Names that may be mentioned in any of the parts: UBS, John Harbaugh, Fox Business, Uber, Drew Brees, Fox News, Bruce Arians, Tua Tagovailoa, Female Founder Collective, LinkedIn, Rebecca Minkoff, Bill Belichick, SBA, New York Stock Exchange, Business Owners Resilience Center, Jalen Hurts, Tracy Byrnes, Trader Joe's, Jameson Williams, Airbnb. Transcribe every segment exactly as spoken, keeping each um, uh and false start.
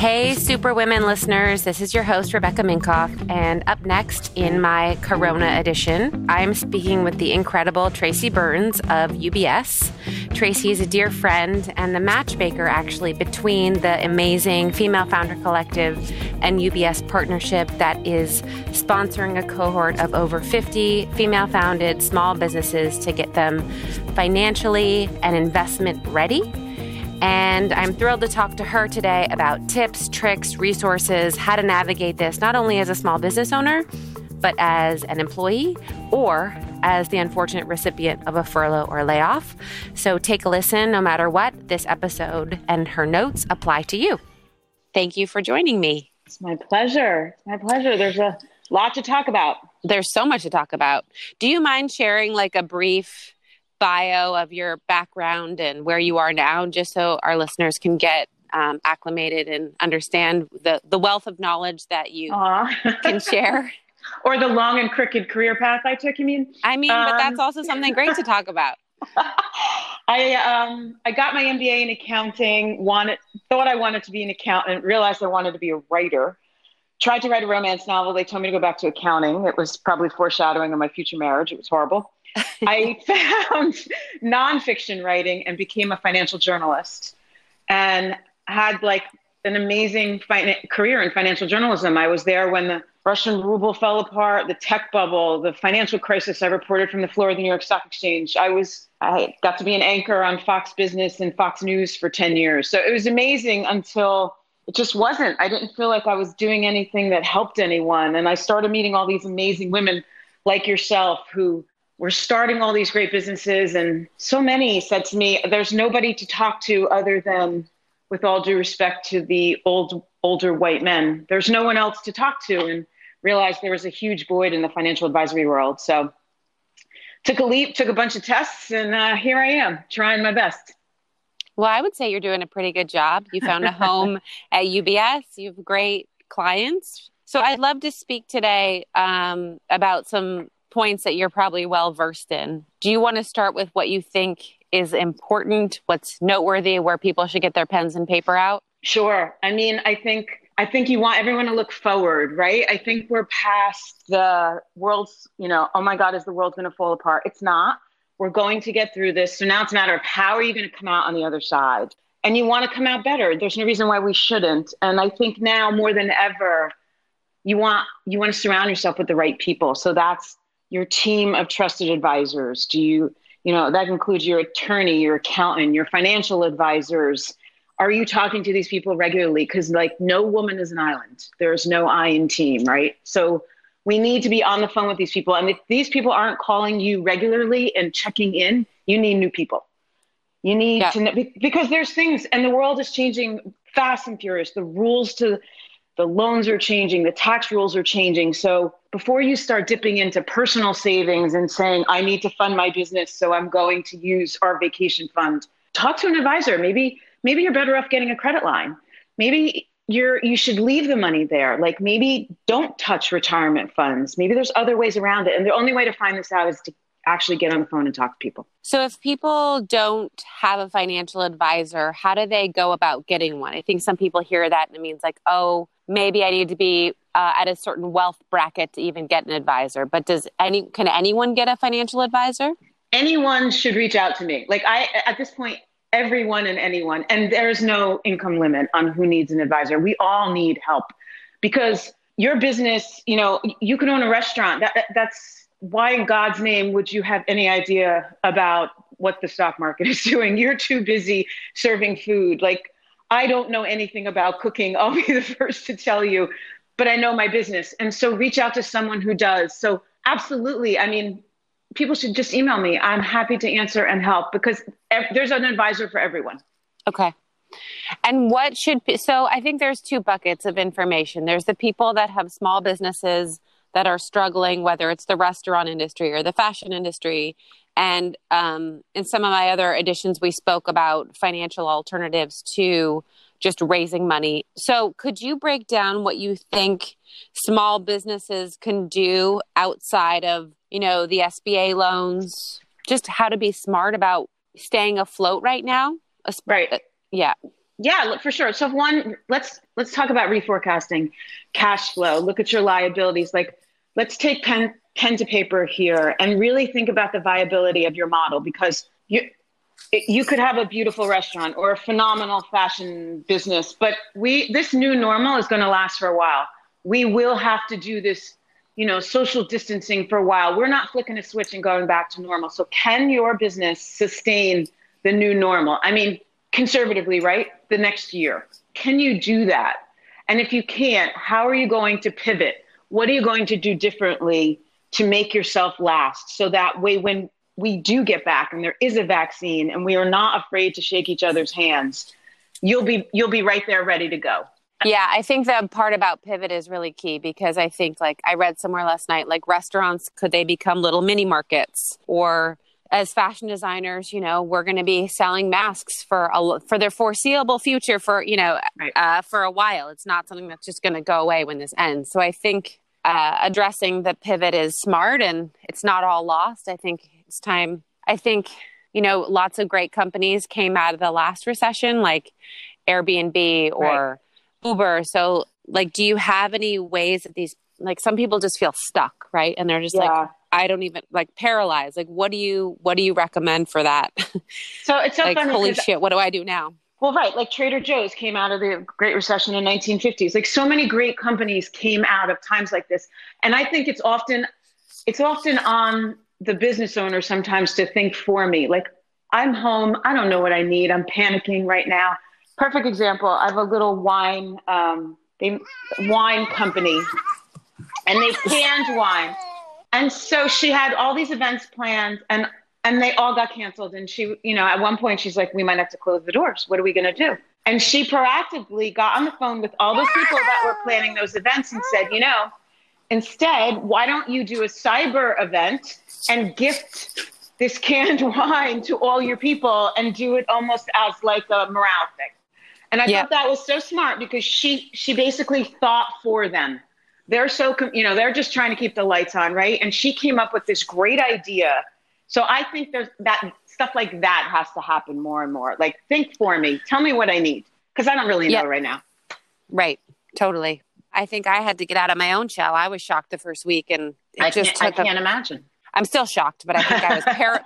Hey, Superwomen listeners, this is your host, Rebecca Minkoff. And up next in my Corona edition, I'm speaking with the incredible Tracy Byrnes of U B S. Tracy is a dear friend and the matchmaker, actually, between the amazing Female Founder Collective and U B S partnership that is sponsoring a cohort of over fifty female-founded small businesses to get them financially and investment ready. And I'm thrilled to talk to her today about tips, tricks, resources, how to navigate this, not only as a small business owner, but as an employee or as the unfortunate recipient of a furlough or layoff. So take a listen. No matter what, this episode and her notes apply to you. Thank you for joining me. It's my pleasure. It's my pleasure. There's a lot to talk about. There's so much to talk about. Do you mind sharing like a brief bio of your background and where you are now, just so our listeners can get um, acclimated and understand the, the wealth of knowledge that you can share? Or the long and crooked career path I took, you mean? I mean, um, but that's also something great to talk about. I um, I got my M B A in accounting, wanted thought I wanted to be an accountant, realized I wanted to be a writer. Tried to write a romance novel. They told me to go back to accounting. It was probably foreshadowing of my future marriage. It was horrible. I found nonfiction writing and became a financial journalist and had like an amazing fin- career in financial journalism. I was there when the Russian ruble fell apart, the tech bubble, the financial crisis. I reported from the floor of the New York Stock Exchange. I was, I got to be an anchor on Fox Business and Fox News for ten years. So it was amazing until it just wasn't. I didn't feel like I was doing anything that helped anyone. And I started meeting all these amazing women like yourself who we're starting all these great businesses. And so many said to me, there's nobody to talk to other than, with all due respect to the old, older white men, there's no one else to talk to, and realized there was a huge void in the financial advisory world. So took a leap, took a bunch of tests, and uh, here I am trying my best. Well, I would say you're doing a pretty good job. You found a home at U B S. You have great clients. So I'd love to speak today um, about some points that you're probably well versed in. Do you want to start with what you think is important, what's noteworthy, where people should get their pens and paper out? Sure. I mean, I think I think you want everyone to look forward, right? I think we're past the world's, you know, oh my God, is the world going to fall apart? It's not. We're going to get through this. So now it's a matter of how are you going to come out on the other side? And you want to come out better. There's no reason why we shouldn't. And I think now more than ever, you want you want to surround yourself with the right people. So that's your team of trusted advisors. Do you, you know, that includes your attorney, your accountant, your financial advisors. Are you talking to these people regularly? Because like no woman is an island. There's no I in team, right? So we need to be on the phone with these people. And if these people aren't calling you regularly and checking in, you need new people. You need yeah. to know, because there's things, and the world is changing fast and furious. The rules to the loans are changing, the tax rules are changing. So before you start dipping into personal savings and saying, I need to fund my business, so I'm going to use our vacation fund, talk to an advisor. Maybe maybe you're better off getting a credit line. Maybe you're you should leave the money there. Like maybe don't touch retirement funds. Maybe there's other ways around it. And the only way to find this out is to actually get on the phone and talk to people. So if people don't have a financial advisor, how do they go about getting one? I think some people hear that and it means like, oh, maybe I need to be uh, at a certain wealth bracket to even get an advisor. But does any can anyone get a financial advisor? Anyone should reach out to me. Like I, at this point, everyone and anyone, and there's no income limit on who needs an advisor. We all need help because your business, you know, you can own a restaurant. That, that's, why in God's name would you have any idea about what the stock market is doing? You're too busy serving food. Like, I don't know anything about cooking. I'll be the first to tell you, but I know my business. And so reach out to someone who does. So absolutely. I mean, people should just email me. I'm happy to answer and help because there's an advisor for everyone. Okay. And what should be, so I think there's two buckets of information. There's the people that have small businesses that are struggling, whether it's the restaurant industry or the fashion industry. And um, in some of my other editions, we spoke about financial alternatives to just raising money. So could you break down what you think small businesses can do outside of, you know, the S B A loans, just how to be smart about staying afloat right now? Right. Yeah. Yeah, for sure. So one, let's let's talk about reforecasting, cash flow. Look at your liabilities. Like, let's take pen pen to paper here and really think about the viability of your model, because you you could have a beautiful restaurant or a phenomenal fashion business, but we this new normal is going to last for a while. We will have to do this, you know, social distancing for a while. We're not flicking a switch and going back to normal. So can your business sustain the new normal? I mean, conservatively, right? The next year. Can you do that? And if you can't, how are you going to pivot? What are you going to do differently to make yourself last? So that way, when we do get back and there is a vaccine and we are not afraid to shake each other's hands, you'll be, you'll be right there ready to go. Yeah, I think the part about pivot is really key, because I think, like, I read somewhere last night, like, restaurants, could they become little mini markets? Or as fashion designers, you know, we're going to be selling masks for a, for their foreseeable future, for, you know, right. uh, for a while. It's not something that's just going to go away when this ends. So I think uh, addressing the pivot is smart, and it's not all lost. I think it's time. I think, you know, lots of great companies came out of the last recession, like Airbnb or... Right. Uber. So, like, do you have any ways that these, like, some people just feel stuck, right? And they're just yeah. like, I don't even, like, paralyzed. Like, what do you, what do you recommend for that? So it's so like, funny. Holy shit, what do I do now? Well, right. Like, Trader Joe's came out of the Great Recession in nineteen fifties. Like, so many great companies came out of times like this. And I think it's often, it's often on the business owner sometimes to think for me, like, I'm home. I don't know what I need. I'm panicking right now. Perfect example. I have a little wine, um, they, wine company, and they canned wine. And so she had all these events planned, and, and they all got canceled. And she, you know, at one point she's like, we might have to close the doors. What are we going to do? And she proactively got on the phone with all those people that were planning those events and said, you know, instead, why don't you do a cyber event and gift this canned wine to all your people and do it almost as like a morale thing? And I yeah. thought that was so smart, because she she basically thought for them. They're so, you know, they're just trying to keep the lights on, right? And she came up with this great idea. So I think there's that stuff like that has to happen more and more. Like, think for me. Tell me what I need, because I don't really know yeah. right now. Right. Totally. I think I had to get out of my own shell. I was shocked the first week, and it I just took I can't a- imagine. I'm still shocked, but I think I was par-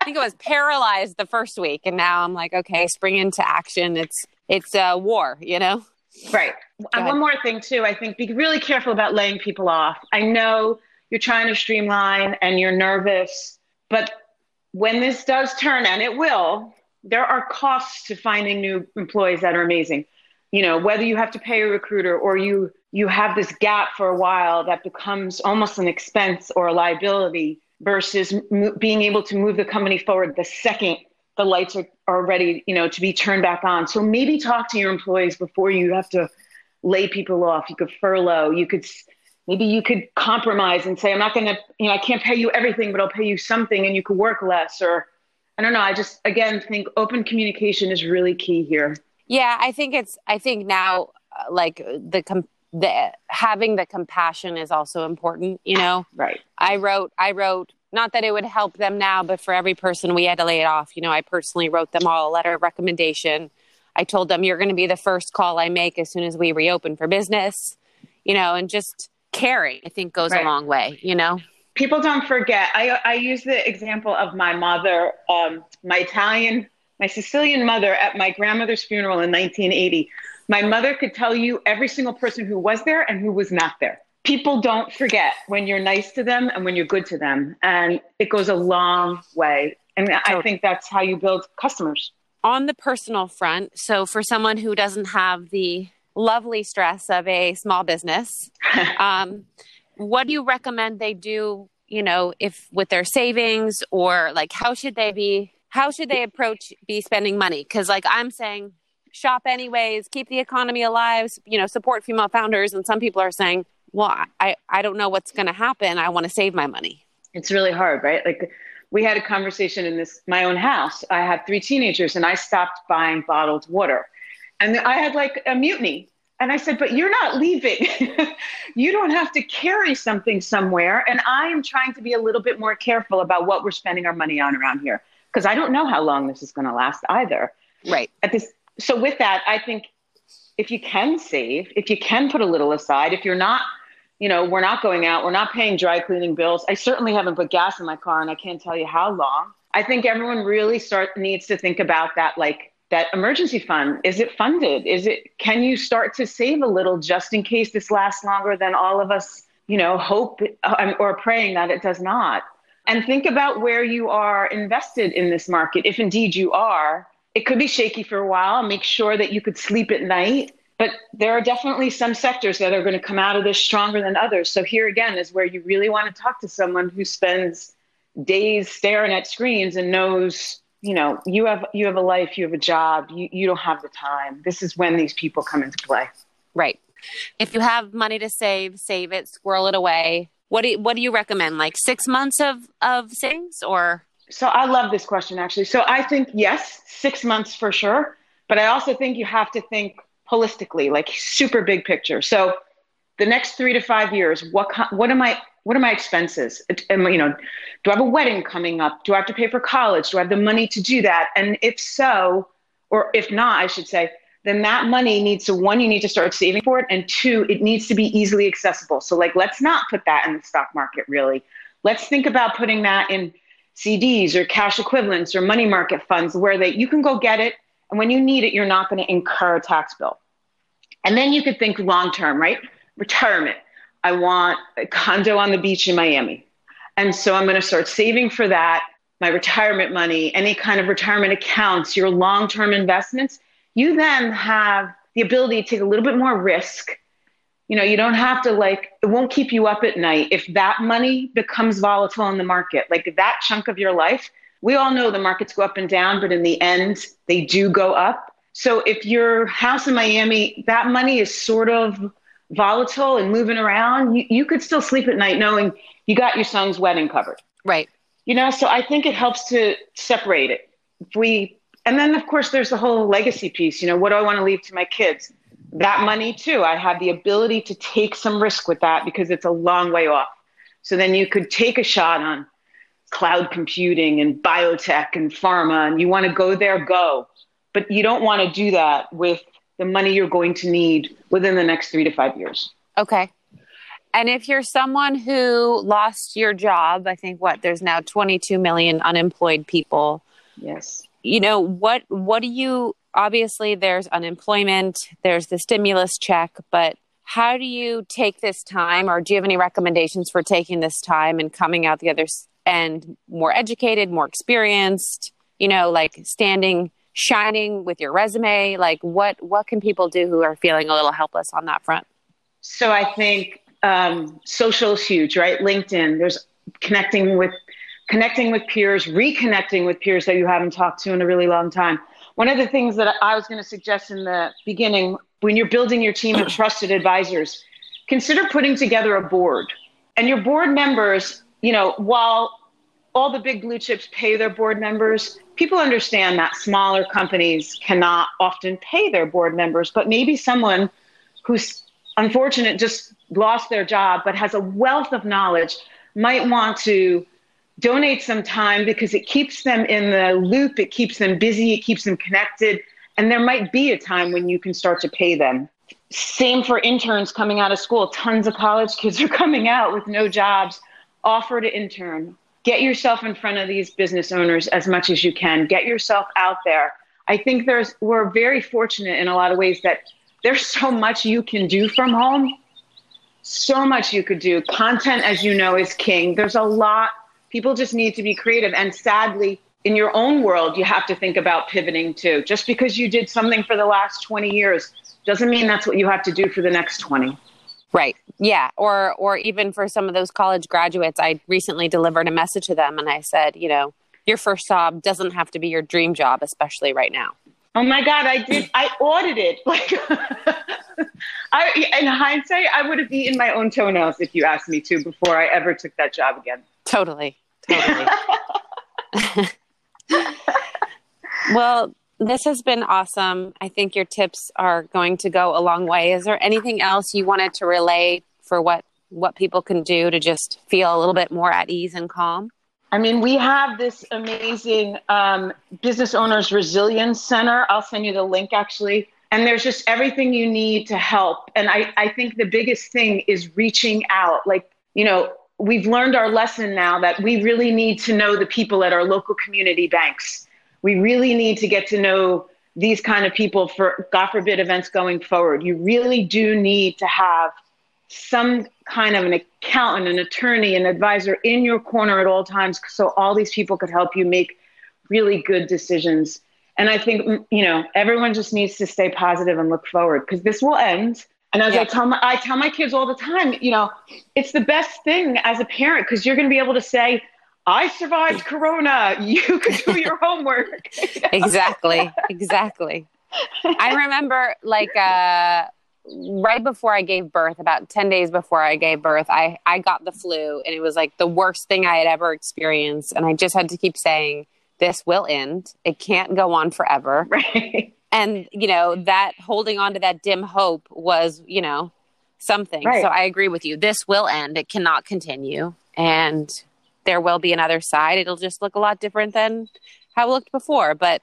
I think I was paralyzed the first week, and now I'm like, okay, spring into action. It's it's a war, you know? Right. And one more thing too, I think be really careful about laying people off. I know you're trying to streamline and you're nervous, but when this does turn, and it will, there are costs to finding new employees that are amazing. You know, whether you have to pay a recruiter or you you have this gap for a while that becomes almost an expense or a liability, versus mo- being able to move the company forward the second the lights are, are ready, you know, to be turned back on. So maybe talk to your employees before you have to lay people off. You could furlough. You could, maybe you could compromise and say, I'm not going to, you know, I can't pay you everything, but I'll pay you something, and you could work less. Or I don't know. I just, again, think open communication is really key here. Yeah. I think it's, I think now uh, like the com- The, having the compassion is also important, you know? Right. I wrote, I wrote, not that it would help them now, but for every person we had to lay it off, you know, I personally wrote them all a letter of recommendation. I told them, you're going to be the first call I make as soon as we reopen for business, you know, and just caring, I think, goes right. a long way, you know? People don't forget. I, I use the example of my mother, um, my Italian, my Sicilian mother at my grandmother's funeral in nineteen eighty. My mother could tell you every single person who was there and who was not there. People don't forget when you're nice to them and when you're good to them. And it goes a long way. And I think that's how you build customers. On the personal front, so for someone who doesn't have the lovely stress of a small business, um, what do you recommend they do, you know, if with their savings, or like, how should they be, how should they approach be spending money? Because like I'm saying, shop anyways, keep the economy alive, you know, support female founders. And some people are saying, well, I, I don't know what's going to happen. I want to save my money. It's really hard, right? Like we had a conversation in this, my own house. I have three teenagers and I stopped buying bottled water, and I had like a mutiny. And I said, but you're not leaving. You don't have to carry something somewhere. And I am trying to be a little bit more careful about what we're spending our money on around here, because I don't know how long this is going to last either. Right. At this so with that, I think if you can save, if you can put a little aside, if you're not, you know, we're not going out, we're not paying dry cleaning bills. I certainly haven't put gas in my car, and I can't tell you how long. I think everyone really start needs to think about that, like that emergency fund. Is it funded? Is it, can you start to save a little just in case this lasts longer than all of us, you know, hope or praying that it does not? And think about where you are invested in this market. If indeed you are, it could be shaky for a while. Make sure that you could sleep at night. But there are definitely some sectors that are going to come out of this stronger than others. So here again is where you really want to talk to someone who spends days staring at screens and knows, you know, you have you have a life, you have a job, you, you don't have the time. This is when these people come into play. Right. If you have money to save, save it, squirrel it away. What do you, what do you recommend? Like six months of, of savings or? So I love this question, actually. So I think, yes, six months for sure. But I also think you have to think holistically, like super big picture. So the next three to five years, what what am I, what are my expenses? Am, you know, do I have a wedding coming up? Do I have to pay for college? Do I have the money to do that? And if so, or if not, I should say, then that money needs to, one, you need to start saving for it. And two, it needs to be easily accessible. So like, let's not put that in the stock market, really. Let's think about putting that in C Ds or cash equivalents or money market funds where they, you can go get it. And when you need it, you're not going to incur a tax bill. And then you could think long-term, right? Retirement. I want a condo on the beach in Miami. And so I'm going to start saving for that, my retirement money, any kind of retirement accounts, your long-term investments. You then have the ability to take a little bit more risk. You know, you don't have to like, it won't keep you up at night if that money becomes volatile in the market, like that chunk of your life. We all know the markets go up and down, but in the end, they do go up. So if your house in Miami, that money is sort of volatile and moving around, you, you could still sleep at night knowing you got your son's wedding covered. Right. You know, so I think it helps to separate it. If we, and then, of course, there's the whole legacy piece. You know, what do I want to leave to my kids? That money, too. I have the ability to take some risk with that because it's a long way off. So then you could take a shot on cloud computing and biotech and pharma, and you want to go there, go. But you don't want to do that with the money you're going to need within the next three to five years. Okay. And if you're someone who lost your job, I think what, there's now twenty-two million unemployed people. Yes. You know, what, what do you, obviously there's unemployment, there's the stimulus check, but how do you take this time, or do you have any recommendations for taking this time and coming out the other and more educated, more experienced, you know, like standing, shining with your resume? Like what, what can people do who are feeling a little helpless on that front? So I think um, social is huge, right? LinkedIn, there's connecting with, connecting with peers, reconnecting with peers that you haven't talked to in a really long time. One of the things that I was going to suggest in the beginning, when you're building your team of trusted advisors, consider putting together a board. And your board members, you know, while all the big blue chips pay their board members, people understand that smaller companies cannot often pay their board members, but maybe someone who's unfortunate just lost their job but has a wealth of knowledge might want to donate some time because it keeps them in the loop, it keeps them busy, it keeps them connected, and there might be a time when you can start to pay them. Same for interns coming out of school. Tons of college kids are coming out with no jobs. Offer to intern. Get yourself in front of these business owners as much as you can. Get yourself out there. I think there's, we're very fortunate in a lot of ways that there's so much you can do from home. So much you could do. Content, as you know, is king. There's a lot. People just need to be creative. And sadly, in your own world, you have to think about pivoting too. Just because you did something for the last twenty years doesn't mean that's what you have to do for the next twenty. Right. Yeah. Or or even for some of those college graduates, I recently delivered a message to them and I said, you know, your first job doesn't have to be your dream job, especially right now. Oh my God, I did. I audited. Like, I, in hindsight, I would have eaten my own toenails if you asked me to before I ever took that job again. Totally. Totally. Well, this has been awesome. I think your tips are going to go a long way. Is there anything else you wanted to relay for what, what people can do to just feel a little bit more at ease and calm? I mean, we have this amazing um, Business Owners Resilience Center. I'll send you the link, actually. And there's just everything you need to help. And I, I think the biggest thing is reaching out. Like, you know, we've learned our lesson now that we really need to know the people at our local community banks. We really need to get to know these kind of people for, God forbid, events going forward. You really do need to have some kind of an accountant, an attorney, an advisor in your corner at all times, so all these people could help you make really good decisions. And I think, you know, everyone just needs to stay positive and look forward, because this will end. And as yeah. I tell my, I tell my kids all the time, you know, it's the best thing as a parent, because you're going to be able to say, I survived Corona. You could do your homework. You know? Exactly. Exactly. I remember, like, uh, right before I gave birth, about ten days before I gave birth, I, I got the flu, and it was like the worst thing I had ever experienced. And I just had to keep saying, this will end. It can't go on forever. Right. And, you know, that holding on to that dim hope was, you know, something. Right. So I agree with you. This will end. It cannot continue. And there will be another side. It'll just look a lot different than how it looked before. But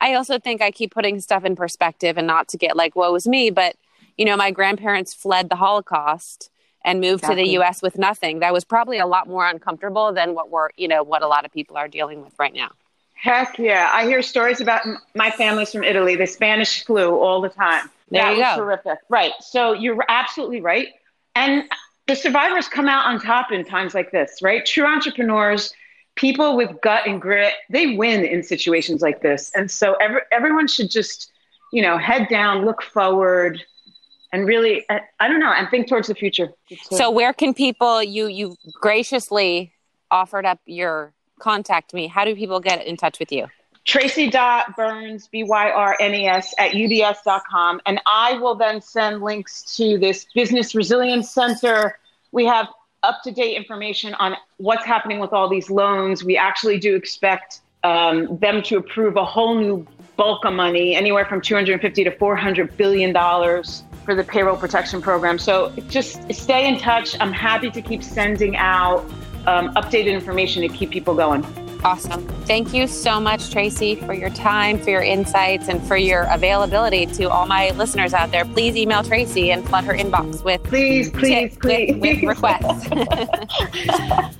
I also think I keep putting stuff in perspective, and not to get like, woe is me, but, you know, my grandparents fled the Holocaust and moved exactly. to the U S with nothing. That was probably a lot more uncomfortable than what we're, you know, what a lot of people are dealing with right now. Heck yeah. I hear stories about m- my family's from Italy, the Spanish flu, all the time. There that you was go. Terrific. Right. So you're absolutely right. And the survivors come out on top in times like this, right? True entrepreneurs, people with gut and grit, they win in situations like this. And so every, everyone should just, you know, head down, look forward, and really, I, I don't know, and think towards the future. So where can people, you you graciously offered up your contact me. How do people get in touch with you? Tracy dot Byrnes, B Y R N E S, at U B S dot com. And I will then send links to this Business Resilience Center. We have up-to-date information on what's happening with all these loans. We actually do expect um, them to approve a whole new bulk of money, anywhere from two hundred fifty to four hundred billion dollars. For the payroll protection program. So just stay in touch. I'm happy to keep sending out um, updated information to keep people going. Awesome. Thank you so much, Tracy, for your time, for your insights, and for your availability to all my listeners out there. Please email Tracy and flood her inbox with, please, please, t- please. With, with requests.